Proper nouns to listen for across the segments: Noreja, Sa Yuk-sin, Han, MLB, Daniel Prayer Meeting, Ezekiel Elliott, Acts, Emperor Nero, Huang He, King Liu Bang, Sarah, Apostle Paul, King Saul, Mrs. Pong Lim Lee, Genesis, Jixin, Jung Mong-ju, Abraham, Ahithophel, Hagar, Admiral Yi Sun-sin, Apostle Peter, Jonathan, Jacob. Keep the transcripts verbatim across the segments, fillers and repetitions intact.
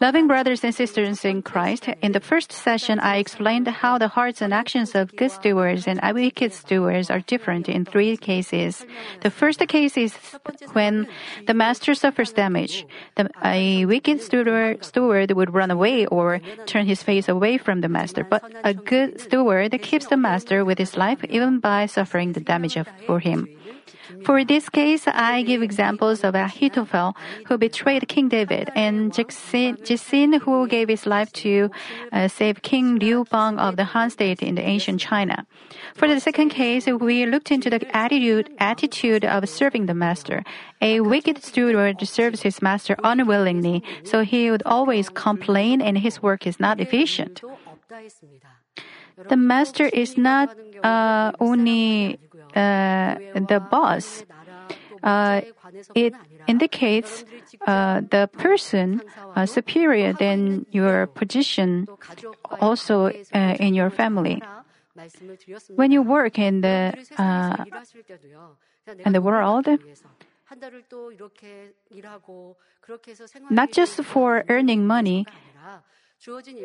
Loving brothers and sisters in Christ, in the first session I explained how the hearts and actions of good stewards and wicked stewards are different in three cases. The first case is when the master suffers damage. The, a wicked steward, steward would run away or turn his face away from the master, but a good steward keeps the master with his life even by suffering the damage of, for him. For this case, I give examples of Ahithophel, who betrayed King David, and Jixin, who gave his life to uh, save King Liu Bang of the Han state in the ancient China. For the second case, we looked into the attitude, attitude of serving the master. A wicked steward serves his master unwillingly, so he would always complain and his work is not efficient. The master is not uh, only Uh, the boss. Uh, it indicates uh, the person uh, superior than your position, also uh, in your family. When you work in the uh, in the world, not just for earning money,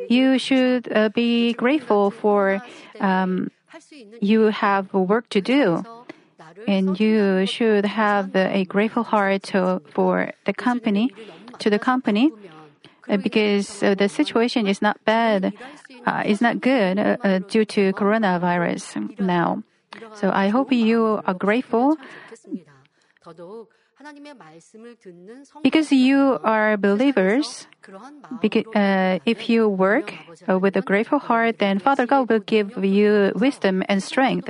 you should uh, be grateful for. Um, You have work to do, and you should have a grateful heart to, for the company, to the company, because the situation is not bad, uh, is not good uh, uh, due to coronavirus now. So I hope you are grateful because you are believers. Because, uh, if you work uh, with a grateful heart, then Father God will give you wisdom and strength.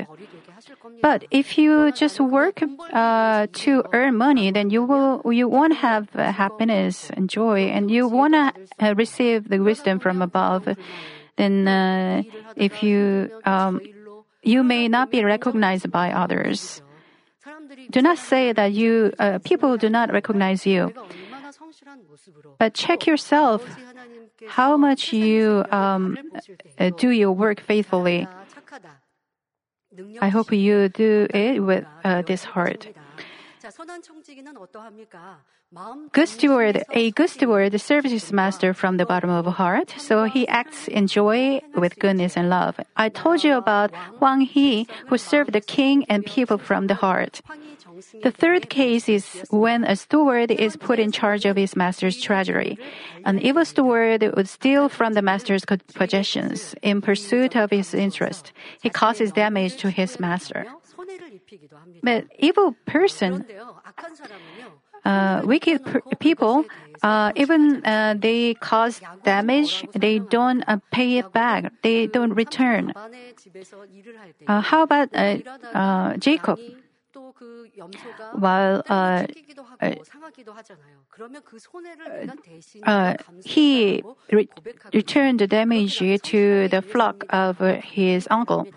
But if you just work uh, to earn money, then you will you won't have uh, happiness and joy, and you won't uh, receive the wisdom from above. Then, uh, if you um, you may not be recognized by others. Do not say that you uh, people do not recognize you. But check yourself how much you um, do your work faithfully. I hope you do it with uh, this heart. Good steward, a good steward serves his master from the bottom of the heart, so he acts in joy with goodness and love. I told you about Huang He, who served the king and people from the heart. The third case is when a steward is put in charge of his master's treasury. An evil steward would steal from the master's possessions in pursuit of his interest. He causes damage to his master. But evil person, uh, wicked per- people, uh, even uh, they cause damage, they don't uh, pay it back, they don't return. Uh, how about uh, uh, Jacob? While uh, uh, uh, he re- returned the damage to the flock of his uncle.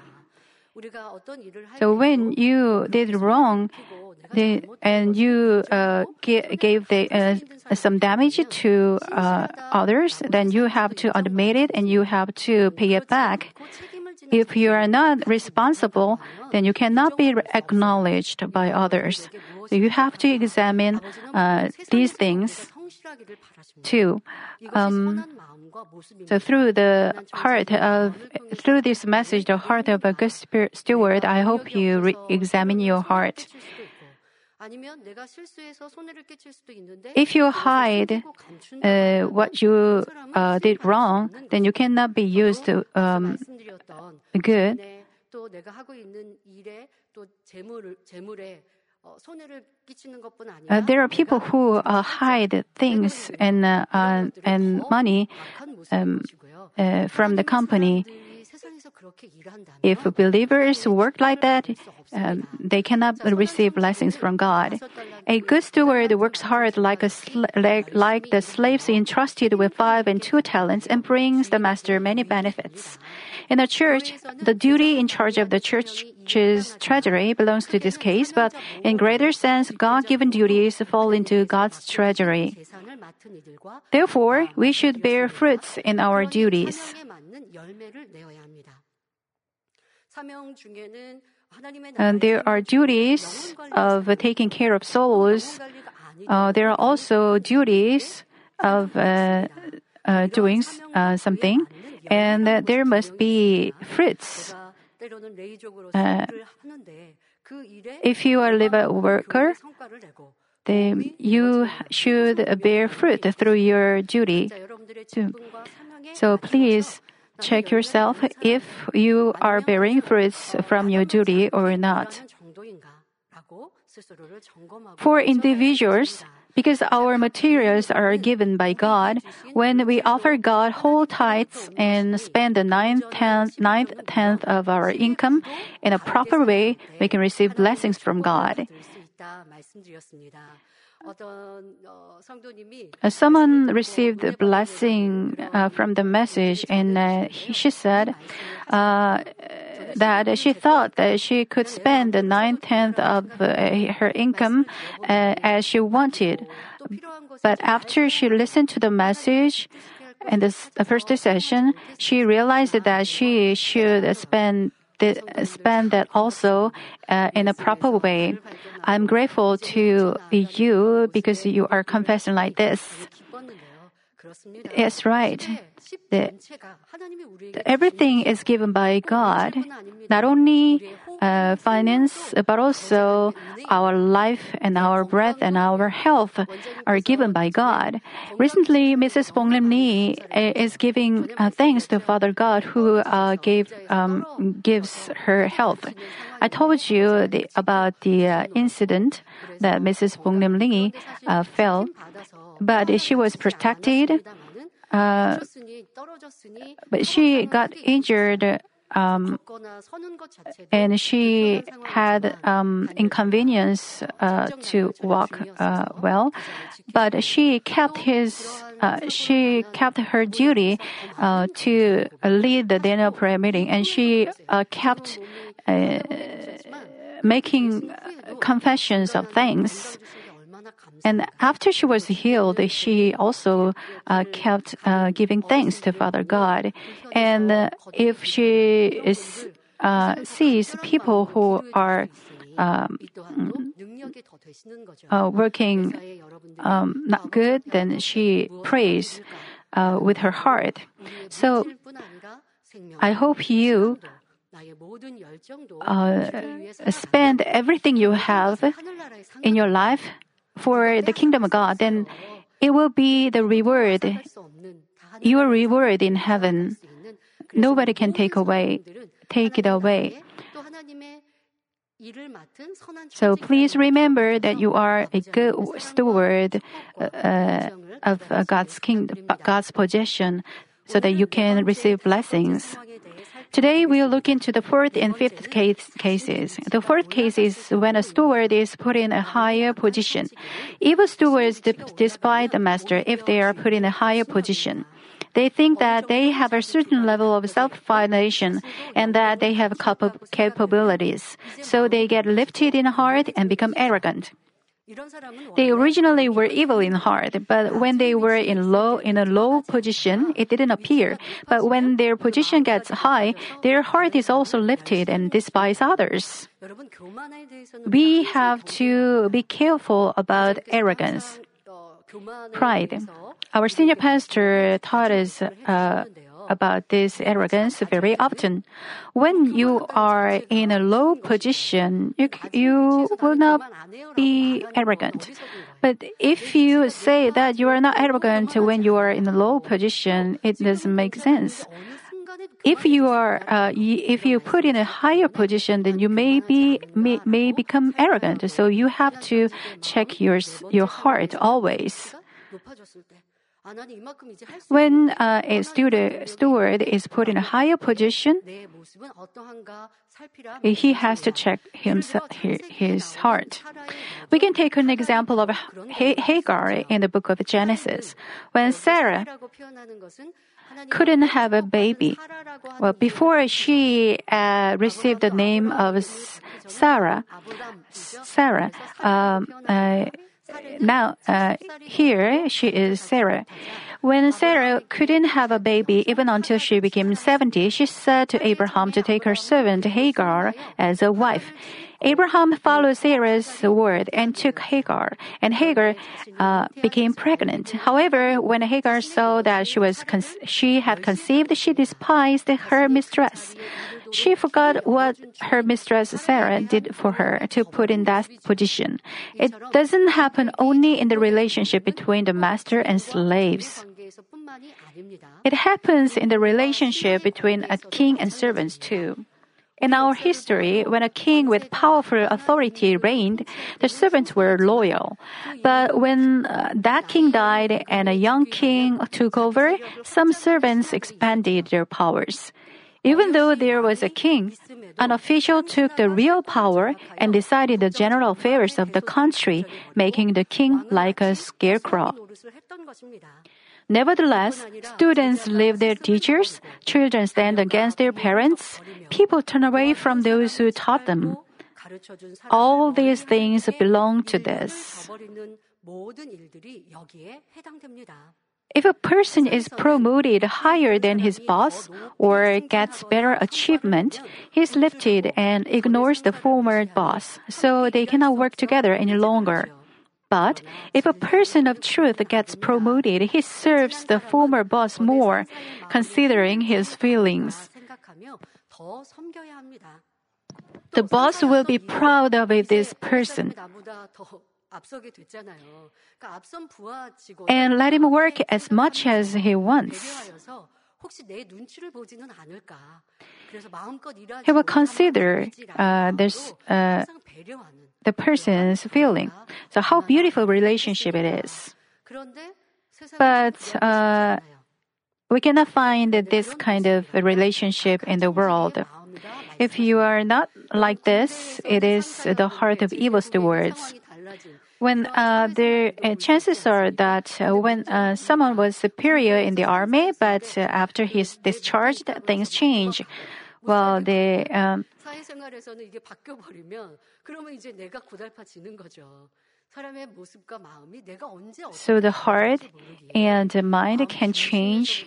So when you did wrong, they, and you uh, g- gave the, uh, some damage to uh, others, then you have to admit it and you have to pay it back. If you are not responsible, then you cannot be acknowledged by others. So you have to examine uh, these things too. Um, so through the heart of through this message, the heart of a good spirit steward, I hope you re- examine your heart. If you hide uh, what you uh, did wrong, then you cannot be used to um, good. Uh, there are people who uh, hide things and uh, uh, and money um, uh, from the company. If believers work like that, um, they cannot receive blessings from God. A good steward works hard like a sl- like, like the slaves entrusted with five and two talents and brings the master many benefits. In a church, the duty in charge of the church's treasury belongs to this case, but in greater sense, God-given duties fall into God's treasury. Therefore, we should bear fruits in our duties. And there are duties of taking care of souls. Uh, there are also duties of uh, uh, doing uh, something, and uh, there must be fruits. Uh, if you are a Levite worker, then you should bear fruit through your duty too. So please check yourself if you are bearing fruits from your duty or not. For individuals, because our materials are given by God, when we offer God whole tithes and spend the ninth tenth, ninth, tenth of our income in a proper way, we can receive blessings from God. Someone received a blessing uh, from the message, and uh, he, she said uh, that she thought that she could spend the nine-tenths of uh, her income uh, as she wanted. But after she listened to the message in this, the first session, she realized that she should spend The, spend that also uh, in a proper way. I'm grateful to you because you are confessing like this. Yes, right. The, the, everything is given by God, not only uh, finance, but also our life and our breath and our health are given by God. Recently, Missus Pong Lim Lee is giving uh, thanks to Father God who uh, gave um, gives her health. I told you the, about the uh, incident that Missus Pong Lim Lee uh, fell, but she was protected. Uh, but she got injured um, and she had um, inconvenience uh, to walk uh, well. But she kept his, uh, she kept her duty uh, to lead the Daniel Prayer Meeting, and she uh, kept uh, making confessions of thanks. And after she was healed, she also uh, kept uh, giving thanks to Father God. And uh, if she is, uh, sees people who are um, uh, working um, not good, then she prays uh, with her heart. So I hope you uh, spend everything you have in your life for the kingdom of God, then it will be the reward, your reward in heaven. Nobody can take away, take it away. So please remember that you are a good steward uh, of uh, God's kingdom, God's possession, so that you can receive blessings. Today, we'll look into the fourth and fifth case, cases. The fourth case is when a steward is put in a higher position. Evil stewards de- despise the master if they are put in a higher position. They think that they have a certain level of self-foundation and that they have cap- capabilities. So they get lifted in heart and become arrogant. They originally were evil in heart, but when they were in low in a low position, it didn't appear. But when their position gets high, their heart is also lifted and despise others. We have to be careful about arrogance, pride. Our senior pastor taught us uh, about this arrogance very often. When you are in a low position, you, you will not be arrogant. But if you say that you are not arrogant when you are in a low position, it doesn't make sense. If you are, uh, if you put in a higher position, then you may be may, may become arrogant. So you have to check your your heart always. When uh, a steward, steward is put in a higher position, he has to check himself, his heart. We can take an example of Hagar in the book of Genesis. When Sarah couldn't have a baby, well, before she uh, received the name of Sarah, Sarah, um, uh, Now, uh, here she is Sarah. When Sarah couldn't have a baby even until she became seventy, she said to Abraham to take her servant Hagar as a wife. Abraham followed Sarah's word and took Hagar, and Hagar uh, became pregnant. However, when Hagar saw that she was con- she had conceived, she despised her mistress. She forgot what her mistress Sarah did for her to put in that position. It doesn't happen only in the relationship between the master and slaves. It happens in the relationship between a king and servants too. In our history, when a king with powerful authority reigned, the servants were loyal. But when uh, that king died and a young king took over, some servants expanded their powers. Even though there was a king, an official took the real power and decided the general affairs of the country, making the king like a scarecrow. Nevertheless, students leave their teachers, children stand against their parents, people turn away from those who taught them. All these things belong to this. If a person is promoted higher than his boss or gets better achievement, he is lifted and ignores the former boss, so they cannot work together any longer. But if a person of truth gets promoted, he serves the former boss more, considering his feelings. The boss will be proud of this person and let him work as much as he wants. He will consider uh, this, uh, the person's feeling. So how beautiful relationship it is. But uh, we cannot find this kind of relationship in the world. If you are not like this, it is the heart of evil stewards. When uh, the uh, chances are that uh, when uh, someone was superior in the army, but uh, after he's discharged, things change. Well, the um, so the heart and the mind can change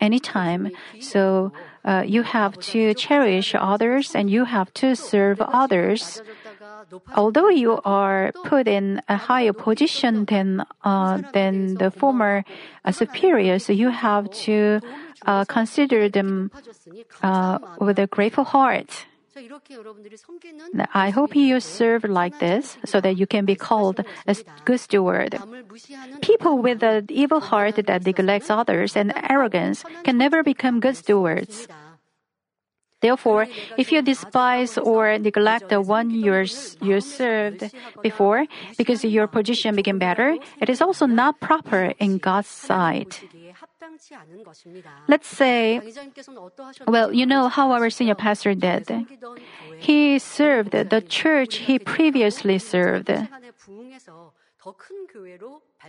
anytime. So uh, you have to cherish others and you have to serve others. Although you are put in a higher position than uh, than the former uh, superiors, you have to uh, consider them uh, with a grateful heart. I hope you serve like this so that you can be called a good steward. People with an evil heart that neglects others and arrogance can never become good stewards. Therefore, if you despise or neglect the one you served before because your position became better, it is also not proper in God's sight. Let's say, well, you know how our senior pastor did. He served the church he previously served.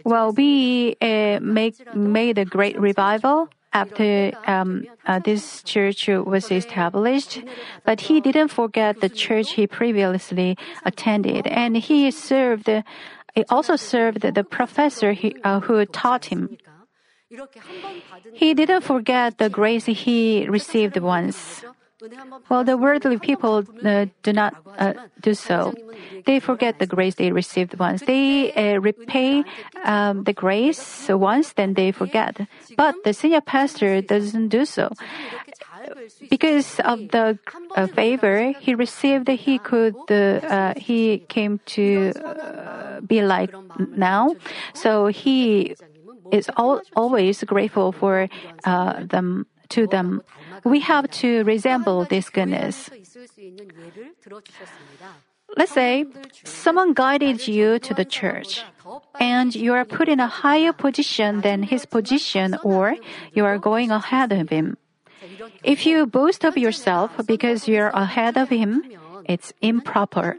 Well, we uh, make, made a great revival after um, uh, this church was established, but he didn't forget the church he previously attended, and he served. He also served the professor he, uh, who taught him. He didn't forget the grace he received once. Well, the worldly people uh, do not uh, do so. They forget the grace they received once. They uh, repay um, the grace once, then they forget. But the senior pastor doesn't do so. Because of the uh, favor he received, he could uh, uh, he came to uh, be like now. So he is all, always grateful for uh, them. To them, we have to resemble this goodness. Let's say someone guided you to the church and you are put in a higher position than his position, or you are going ahead of him. If you boast of yourself because you are ahead of him, it's improper.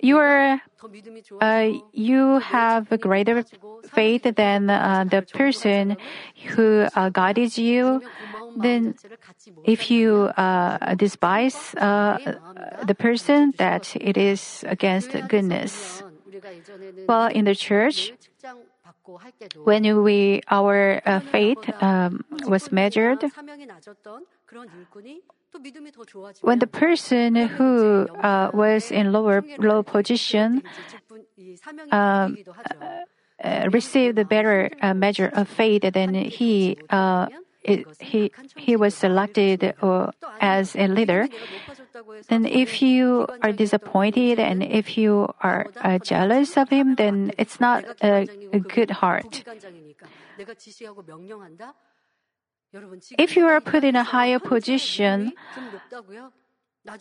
You are, uh, you have a greater faith than uh, the person who uh, guided you. Then, if you uh, despise uh, the person, that it is against goodness. Well, in the church, when we our uh, faith um, was measured, when the person who uh, was in lower low position uh, uh, received a better uh, measure of faith, then he uh, he he was selected uh, as a leader. Then if you are disappointed and if you are uh, jealous of him, then it's not a, a good heart. If you are put in a higher position, uh,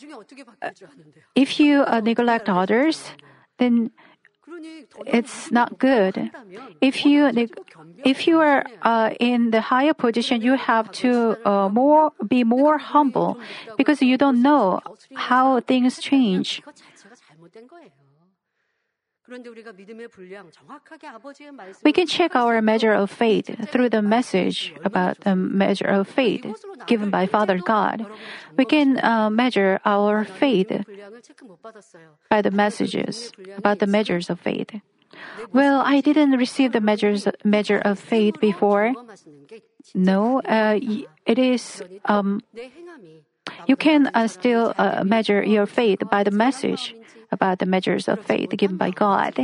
if you uh, neglect others, then it's not good. If you if you are uh, in the higher position, you have to uh, more be more humble because you don't know how things change. We can check our measure of faith through the message about the measure of faith given by Father God. We can uh, measure our faith by the messages about the measures of faith. Well, I didn't receive the measures, measure of faith before. No, uh, it is... Um, you can uh, still uh, measure your faith by the message about the measures of faith given by God.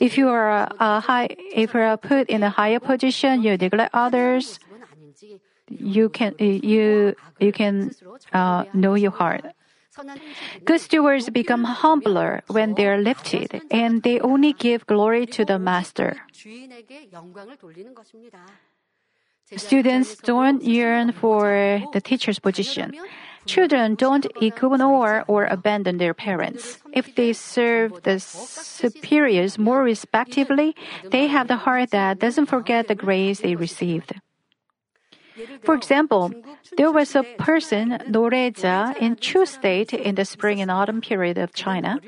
If you are uh, high, if you are put in a higher position, you neglect others. You can you you can uh, know your heart. Good stewards become humbler when they are lifted, and they only give glory to the master. Students don't yearn for the teacher's position. Children don't ignore or abandon their parents. If they serve the superiors more respectively, they have the heart that doesn't forget the grace they received. For example, there was a person, Noreja, in Chu State in the spring and autumn period of China.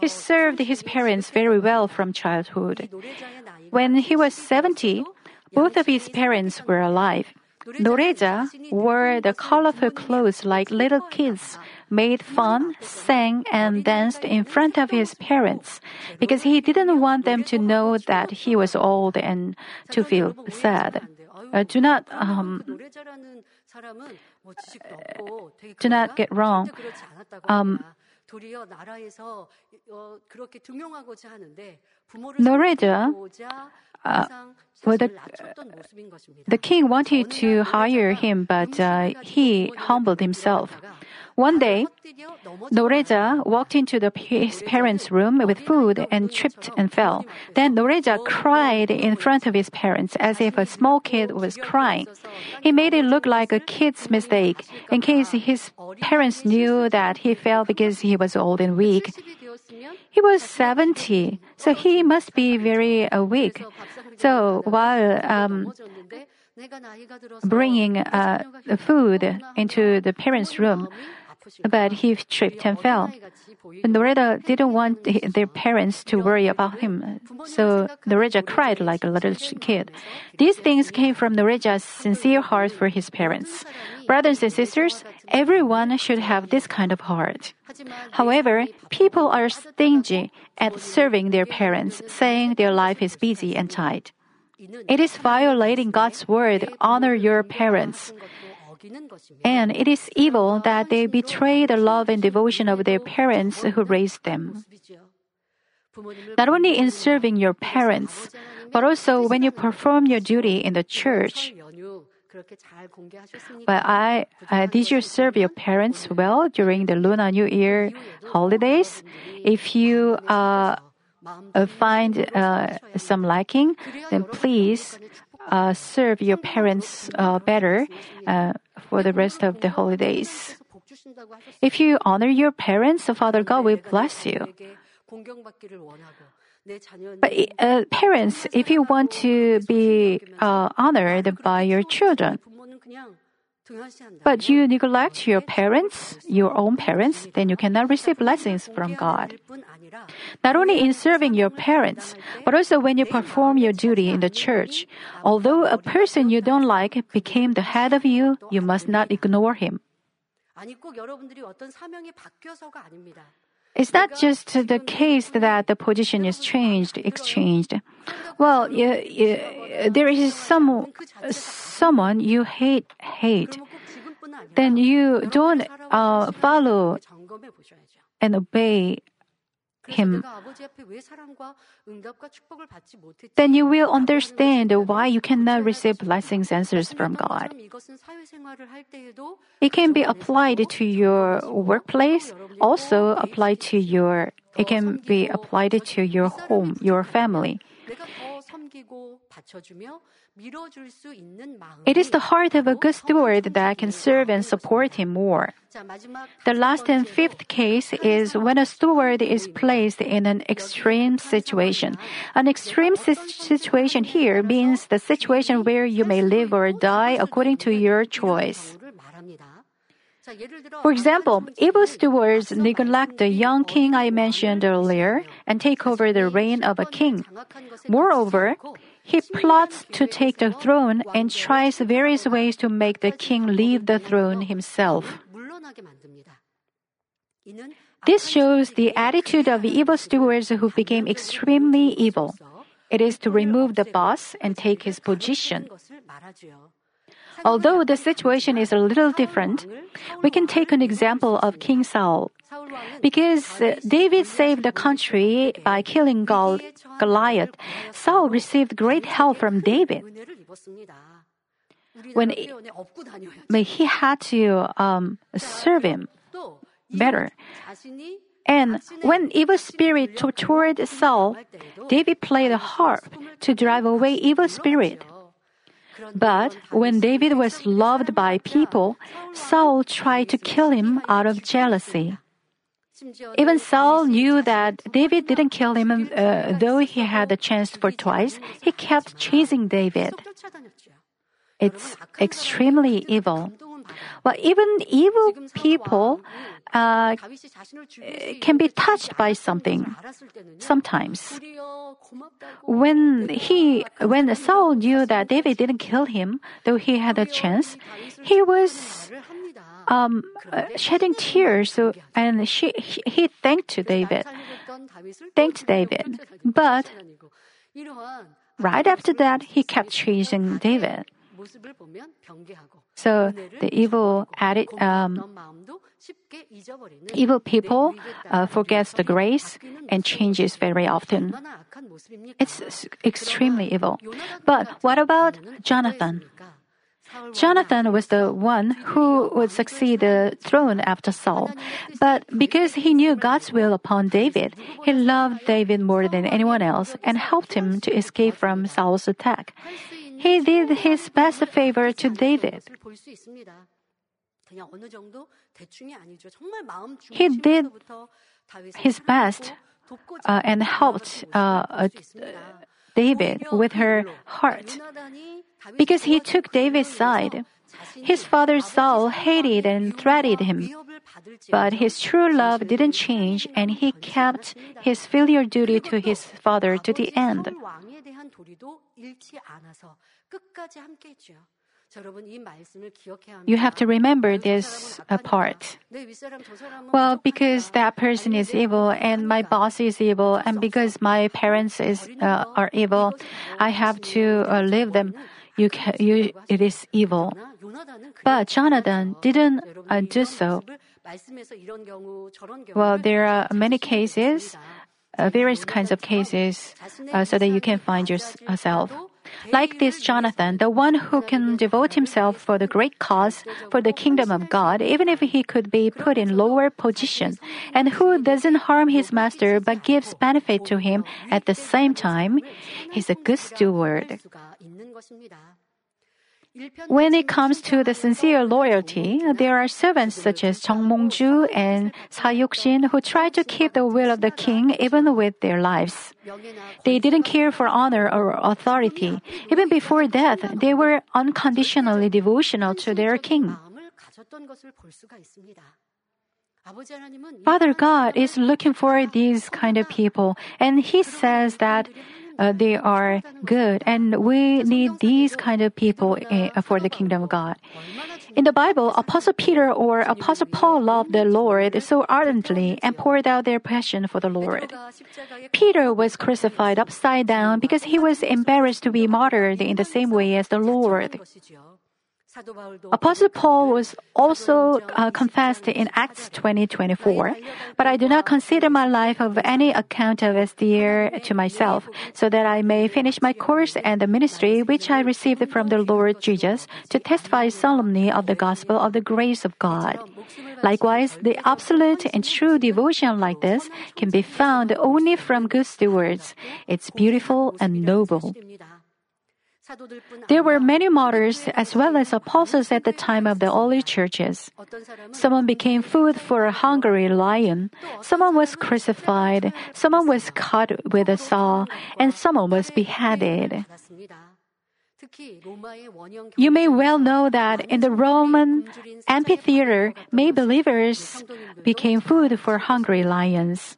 He served his parents very well from childhood. When he was seventy, both of his parents were alive. Noreja wore the colorful clothes like little kids, made fun, sang, and danced in front of his parents because he didn't want them to know that he was old and to feel sad. Uh, do not um, uh, do not get wrong. Um, Noreja, uh, well, the, uh, the king wanted to hire him, but uh, he humbled himself. One day, Noreja walked into the, his parents' room with food and tripped and fell. Then Noreja cried in front of his parents as if a small kid was crying. He made it look like a kid's mistake in case his parents knew that he fell because he was old and weak. He was seventy, so he must be very uh, weak. So while um, bringing uh, the food into the parents' room, but he tripped and fell. Noreja didn't want their parents to worry about him, so Noreja cried like a little kid. These things came from Noreja's sincere heart for his parents. Brothers and sisters, everyone should have this kind of heart. However, people are stingy at serving their parents, saying their life is busy and tight. It is violating God's word, honor your parents. And it is evil that they betray the love and devotion of their parents who raised them. Not only in serving your parents, but also when you perform your duty in the church. But I, uh, did you serve your parents well during the Lunar New Year holidays? If you uh, find uh, some lacking, then please Uh, serve your parents uh, better uh, for the rest of the holidays. If you honor your parents, the Father God will bless you. But uh, parents, if you want to be uh, honored by your children, but you neglect your parents, your own parents, then you cannot receive blessings from God. Not only in serving your parents, but also when you perform your duty in the church. Although a person you don't like became the head of you, you must not ignore him. It's not just the case that the position is changed, exchanged. Well, you, you, there is some someone you hate, hate. Then you don't uh, follow and obey him. Then you will understand why you cannot receive blessings, answers from God. It can be applied to your workplace, also applied to your, it can be applied to your home, your family. It is the heart of a good steward that can serve and support him more. The last and fifth case is when a steward is placed in an extreme situation. An extreme situation here means the situation where you may live or die according to your choice. For example, evil stewards neglect the young king I mentioned earlier and take over the reign of a king. Moreover, he plots to take the throne and tries various ways to make the king leave the throne himself. This shows the attitude of evil stewards who became extremely evil. It is to remove the boss and take his position. Although the situation is a little different, we can take an example of King Saul. Because David saved the country by killing Goliath, Saul received great help from David. When he had to um, serve him better. And when evil spirit tortured Saul, David played a harp to drive away evil spirit. But when David was loved by people, Saul tried to kill him out of jealousy. Even Saul knew that David didn't kill him, uh, though he had the chance for twice. He kept chasing David. It's extremely evil. Well, even evil people uh, can be touched by something sometimes. When he, when Saul knew that David didn't kill him, though he had a chance, he was um, uh, shedding tears. So, and she, he, he thanked to David, thanked David. But right after that, he kept chasing David. So the evil, adi- um, evil people uh, forgets the grace and changes very often. It's extremely evil. But what about Jonathan? Jonathan was the one who would succeed the throne after Saul. But because he knew God's will upon David, he loved David more than anyone else and helped him to escape from Saul's attack. He did his best favor to David. He did his best uh, and helped uh, uh, David with her heart because he took David's side. His father Saul hated and threatened him, but his true love didn't change and he kept his filial duty to his father to the end. You have to remember this uh, part. Well, because that person is evil and my boss is evil and because my parents is, uh, are evil, I have to uh, leave them. You can, you, it is evil. But Jonathan didn't uh, do so. Well, there are many cases. Uh, various kinds of cases uh, so that you can find yourself. Like this Jonathan, the one who can devote himself for the great cause, for the kingdom of God, even if he could be put in lower position, and who doesn't harm his master but gives benefit to him at the same time, he's a good steward. When it comes to the sincere loyalty, there are servants such as Jung Mong-ju and Sa Yuk-sin who try to keep the will of the king even with their lives. They didn't care for honor or authority. Even before death, they were unconditionally devotional to their king. Father God is looking for these kind of people, and He says that uh, they are good, and we need these kind of people uh, for the kingdom of God. In the Bible, Apostle Peter or Apostle Paul loved the Lord so ardently and poured out their passion for the Lord. Peter was crucified upside down because he was embarrassed to be martyred in the same way as the Lord. Apostle Paul was also uh, confessed in Acts twenty twenty-four, but I do not consider my life of any account of as dear to myself, so that I may finish my course and the ministry which I received from the Lord Jesus to testify solemnly of the gospel of the grace of God. Likewise, the absolute and true devotion like this can be found only from good stewards. It's beautiful and noble. There were many martyrs as well as apostles at the time of the early churches. Someone became food for a hungry lion, someone was crucified, someone was cut with a saw, and someone was beheaded. You may well know that in the Roman amphitheater, many believers became food for hungry lions.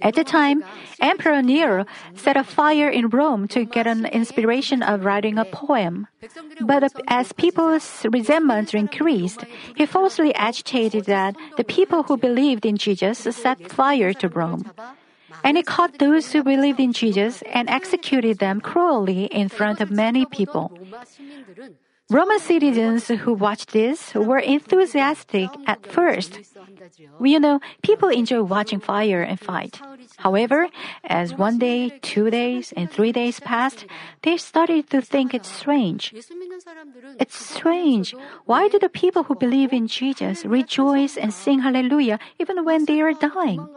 At the time, Emperor Nero set a fire in Rome to get an inspiration of writing a poem. But as people's resentment increased, he falsely agitated that the people who believed in Jesus set fire to Rome. And he caught those who believed in Jesus and executed them cruelly in front of many people. Roman citizens who watched this were enthusiastic at first. You know, people enjoy watching fire and fight. However, as one day, two days, and three days passed, they started to think it's strange. It's strange. Why do the people who believe in Jesus rejoice and sing hallelujah even when they are dying?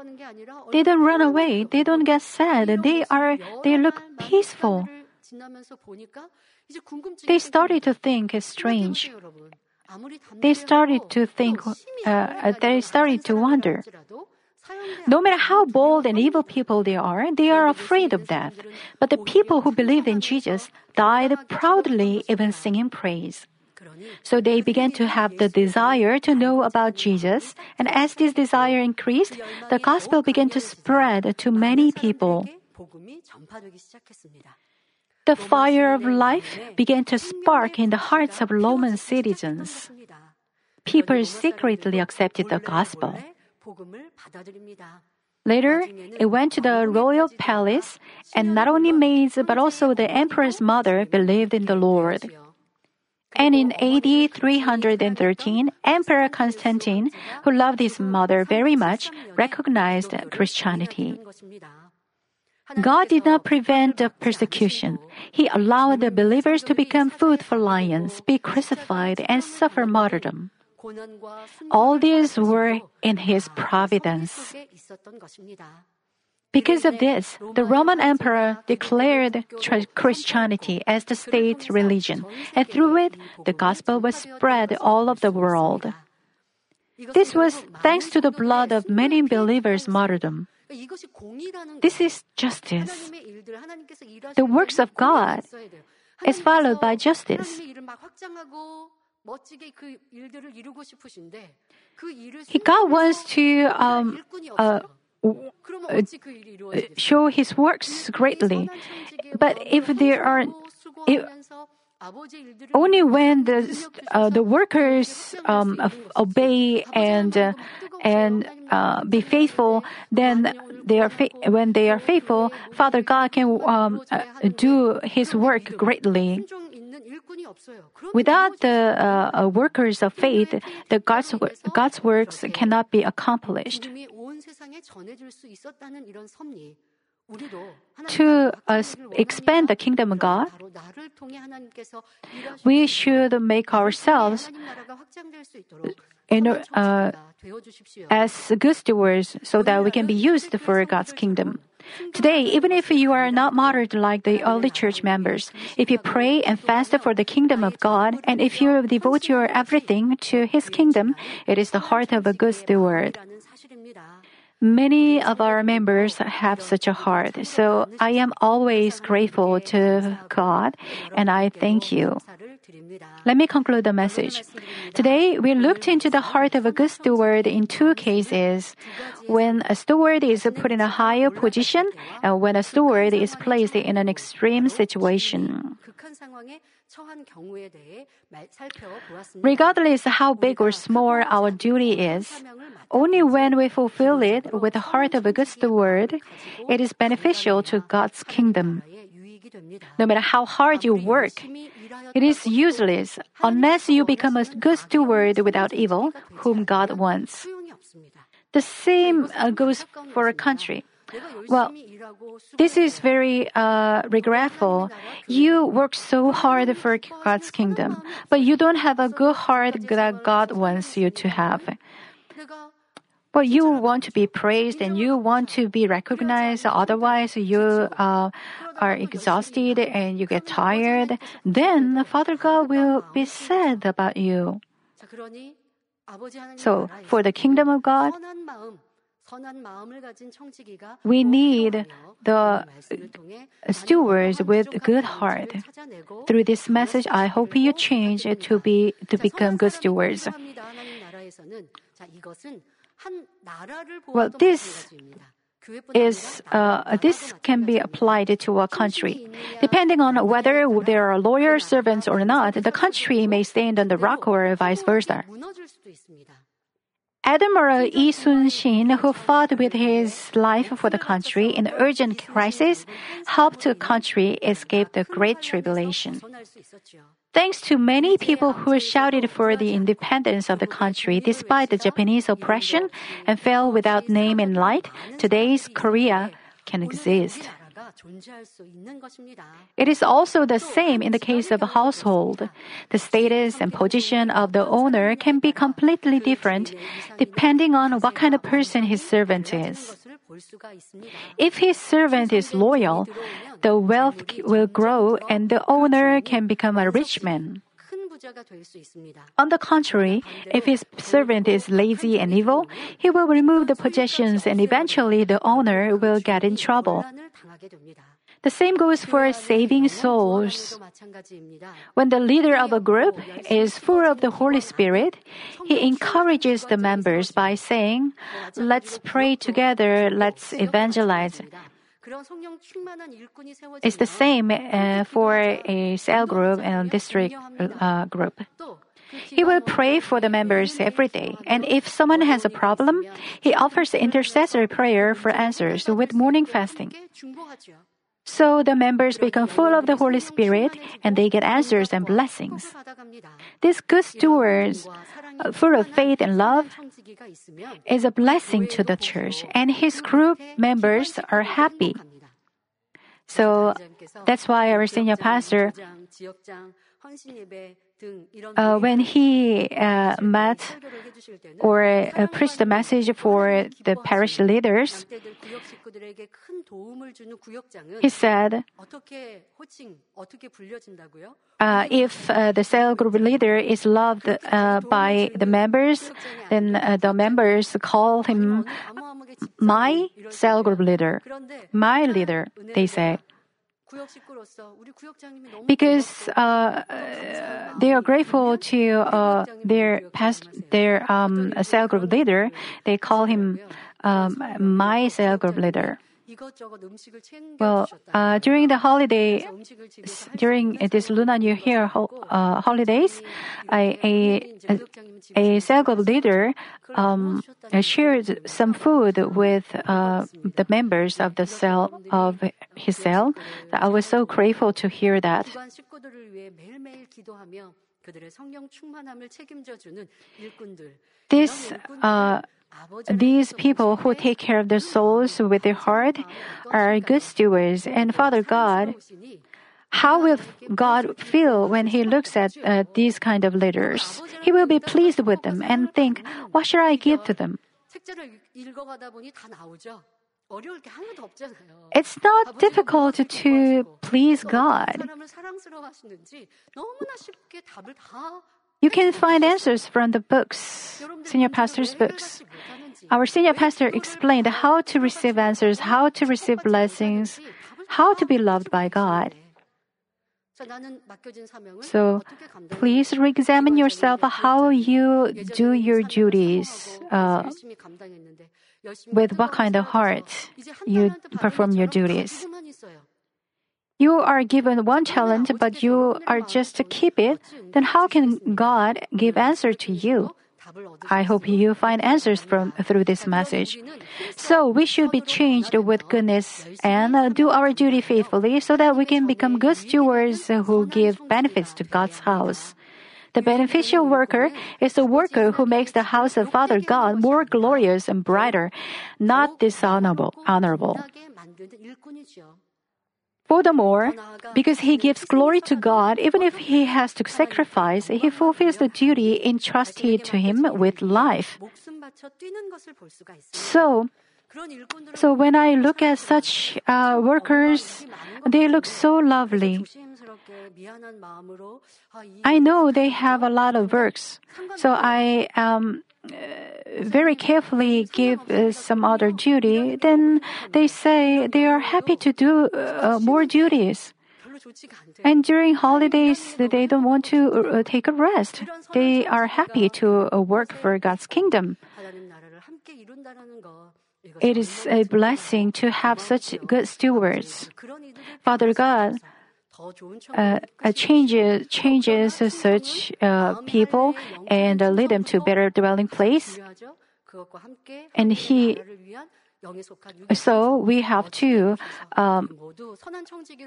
They don't run away. They don't get sad. They are, they look peaceful. They started to think it's strange. They started to think, uh, they started to wonder. No matter how bold and evil people they are, they are afraid of death. But the people who believed in Jesus died proudly, even singing praise. So they began to have the desire to know about Jesus, and as this desire increased, the gospel began to spread to many people. The fire of life began to spark in the hearts of Roman citizens. People secretly accepted the gospel. Later, it went to the royal palace, and not only maids but also the emperor's mother believed in the Lord. And in A D three hundred thirteen, Emperor Constantine, who loved his mother very much, recognized Christianity. God did not prevent the persecution. He allowed the believers to become food for lions, be crucified, and suffer martyrdom. All these were in His providence. Because of this, the Roman emperor declared Christianity as the state religion, and through it, the gospel was spread all over the world. This was thanks to the blood of many believers' martyrdom. This is justice. The works of God is followed by justice. God wants to um, uh, uh, show His works greatly, but if there are if, only when the uh, the workers um, obey and uh, and uh, be faithful, then they are fa- when they are faithful, Father God can um, uh, do His work greatly. Without the uh, workers of faith, the God's God's works cannot be accomplished. To uh, expand the kingdom of God, we should make ourselves in, uh, as good stewards so that we can be used for God's kingdom. Today, even if you are not martyred like the early church members, if you pray and fast for the kingdom of God, and if you devote your everything to His kingdom, it is the heart of a good steward. Many of our members have such a heart, so I am always grateful to God, and I thank you. Let me conclude the message. Today, we looked into the heart of a good steward in two cases. When a steward is put in a higher position and when a steward is placed in an extreme situation. Regardless how big or small our duty is, only when we fulfill it with the heart of a good steward, it is beneficial to God's kingdom. No matter how hard you work, it is useless unless you become a good steward without evil, whom God wants. The same uh, goes for a country. Well, this is very uh, regretful. You work so hard for God's kingdom, but you don't have a good heart that God wants you to have. Well, you want to be praised and you want to be recognized. Otherwise, you uh, are exhausted and you get tired. Then Father God will be sad about you. So, for the kingdom of God, we need the stewards with good heart. Through this message, I hope you change to be to become good stewards. Well, this is uh, this can be applied to a country. Depending on whether there are loyal servants or not, the country may stand on the rock or vice versa. Admiral Yi Sun-sin, who fought with his life for the country in urgent crisis, helped the country escape the Great Tribulation. Thanks to many people who shouted for the independence of the country despite the Japanese oppression and fell without name and light, today's Korea can exist. It is also the same in the case of a household. The status and position of the owner can be completely different depending on what kind of person his servant is. If his servant is loyal, the wealth will grow and the owner can become a rich man. On the contrary, if his servant is lazy and evil, he will remove the possessions and eventually the owner will get in trouble. The same goes for saving souls. When the leader of a group is full of the Holy Spirit, he encourages the members by saying, "Let's pray together, let's evangelize." It's the same uh, for a cell group and district uh, group. He will pray for the members every day. And if someone has a problem, he offers intercessory prayer for answers with morning fasting. So the members become full of the Holy Spirit and they get answers and blessings. These good stewards, full of faith and love, is a blessing to the church, and his group members are happy. So that's why our senior pastor, Uh, when he uh, met or uh, preached the message for the parish leaders, he said, uh, if uh, the cell group leader is loved uh, by the members, then uh, the members call him my cell group leader, my leader, they say. Because uh, they are grateful to uh, their past, their um, cell group leader, they call him um, my cell group leader. Well, uh, during the holiday, during this Lunar New Year ho- uh, holidays, I, a, a, a cell group leader um, shared some food with uh, the members of the cell of his cell. I was so grateful to hear that. This. Uh, These people who take care of their souls with their heart are good stewards. And Father God, how will God feel when He looks at uh, these kind of leaders? He will be pleased with them and think, what should I give to them? It's not difficult to please God. You can find answers from the books, senior pastor's books. Our senior pastor explained how to receive answers, how to receive blessings, how to be loved by God. So please re-examine yourself how you do your duties, uh, with what kind of heart you perform your duties. You are given one talent, but you are just to keep it. Then how can God give answer to you? I hope you find answers from through this message. So we should be changed with goodness and uh, do our duty faithfully so that we can become good stewards who give benefits to God's house. The beneficial worker is the worker who makes the house of Father God more glorious and brighter, not dishonorable. Honorable. Furthermore, because he gives glory to God, even if he has to sacrifice, he fulfills the duty entrusted to him with life. So, so when I look at such uh, workers, they look so lovely. I know they have a lot of works, so I am um, very carefully give uh, some other duty. Then they say they are happy to do uh, more duties. And during holidays, they don't want to uh, take a rest. They are happy to uh, work for God's kingdom. It is a blessing to have such good stewards. Father God uh, uh, changes, changes such uh, people and uh, lead them to better dwelling place. And he, so we have to um,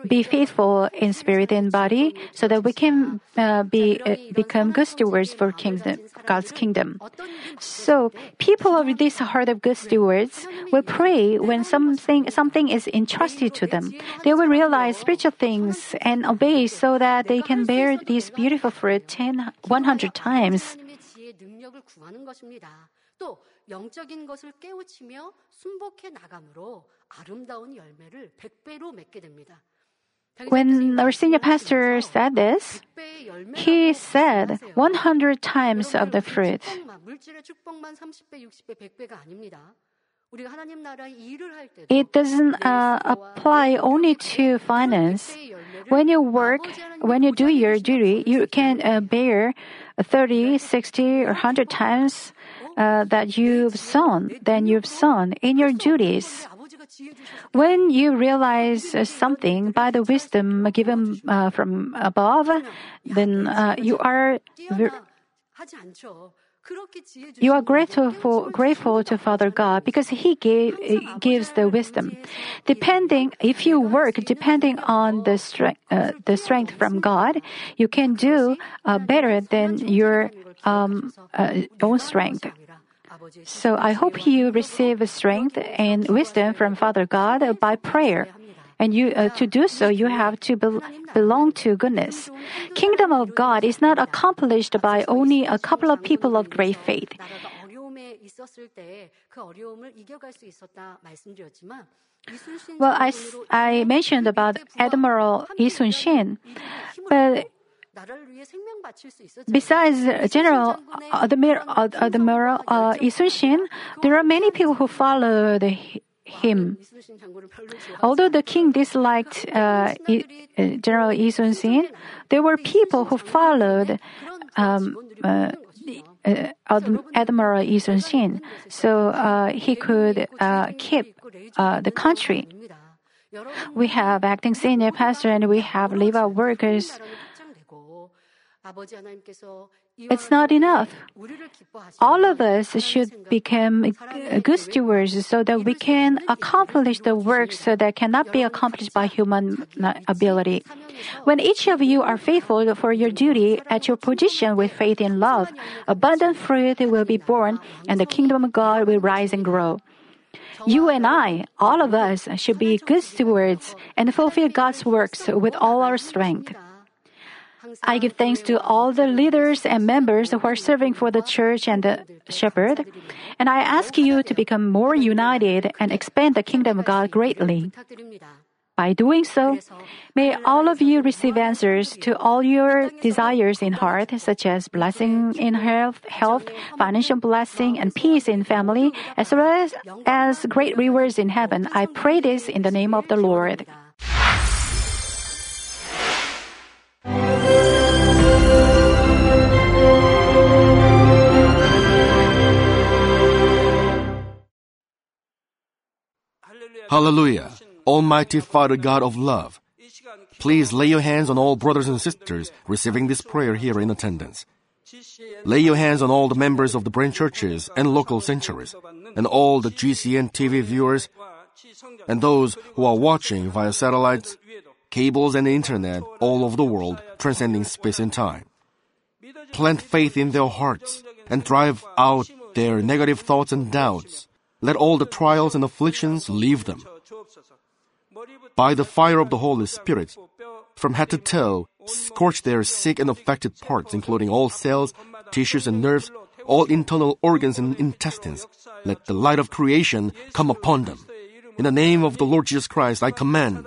be faithful in spirit and body so that we can uh, be uh, become good stewards for kingdom, God's kingdom. So people of this heart of good stewards will pray when something something is entrusted to them. They will realize spiritual things and obey so that they can bear this beautiful fruit ten, one hundred times. When our senior pastor said this, he said one hundred times of the fruit. It doesn't uh, apply only to finance. When you work, when you do your duty, you can uh, bear thirty, sixty, or one hundred times uh, that you've sown, then you've sown in your duties. When you realize something by the wisdom given uh, from above, then uh, you are... Ver- You are grateful, for, grateful to Father God because He gave, gives the wisdom. Depending, if you work depending on the strength, uh, the strength from God, you can do uh, better than your um, uh, own strength. So I hope you receive strength and wisdom from Father God by prayer. And you, uh, to do so, you have to be- belong to goodness. Kingdom of God is not accomplished by only a couple of people of great faith. Well, I, I mentioned about Admiral Yi Sun-sin, but besides General Admiral, Admiral uh, Yi Sun-sin, there are many people who follow the him. Although the king disliked uh, General Yi Sun-sin, there were people who followed um, uh, Admiral Yi Sun-sin, so uh, he could uh, keep uh, the country. We have acting senior pastor and we have Leva workers. It's not enough. All of us should become good stewards so that we can accomplish the works that cannot be accomplished by human ability. When each of you are faithful for your duty at your position with faith and love, abundant fruit will be born and the kingdom of God will rise and grow. You and I, all of us, should be good stewards and fulfill God's works with all our strength. I give thanks to all the leaders and members who are serving for the church and the shepherd, and I ask you to become more united and expand the kingdom of God greatly. By doing so, may all of you receive answers to all your desires in heart, such as blessing in health, health, financial blessing, and peace in family, as well as, as great rewards in heaven. I pray this in the name of the Lord. Hallelujah! Almighty Father God of love, please lay your hands on all brothers and sisters receiving this prayer here in attendance. Lay your hands on all the members of the branch churches and local sanctuaries, and all the G C N T V viewers, and those who are watching via satellites, cables, and the internet all over the world, transcending space and time. Plant faith in their hearts and drive out their negative thoughts and doubts. Let all the trials and afflictions leave them. By the fire of the Holy Spirit, from head to toe, scorch their sick and affected parts, including all cells, tissues and nerves, all internal organs and intestines. Let the light of creation come upon them. In the name of the Lord Jesus Christ, I command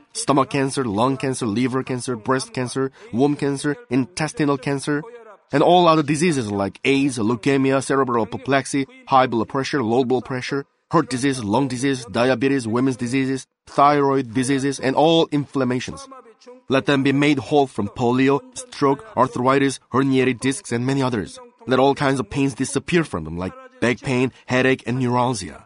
stomach cancer, lung cancer, liver cancer, breast cancer, womb cancer, intestinal cancer, and all other diseases like AIDS, leukemia, cerebral apoplexy, high blood pressure, low blood pressure, heart disease, lung disease, diabetes, women's diseases, thyroid diseases, and all inflammations. Let them be made whole from polio, stroke, arthritis, herniated discs, and many others. Let all kinds of pains disappear from them, like back pain, headache, and neuralgia.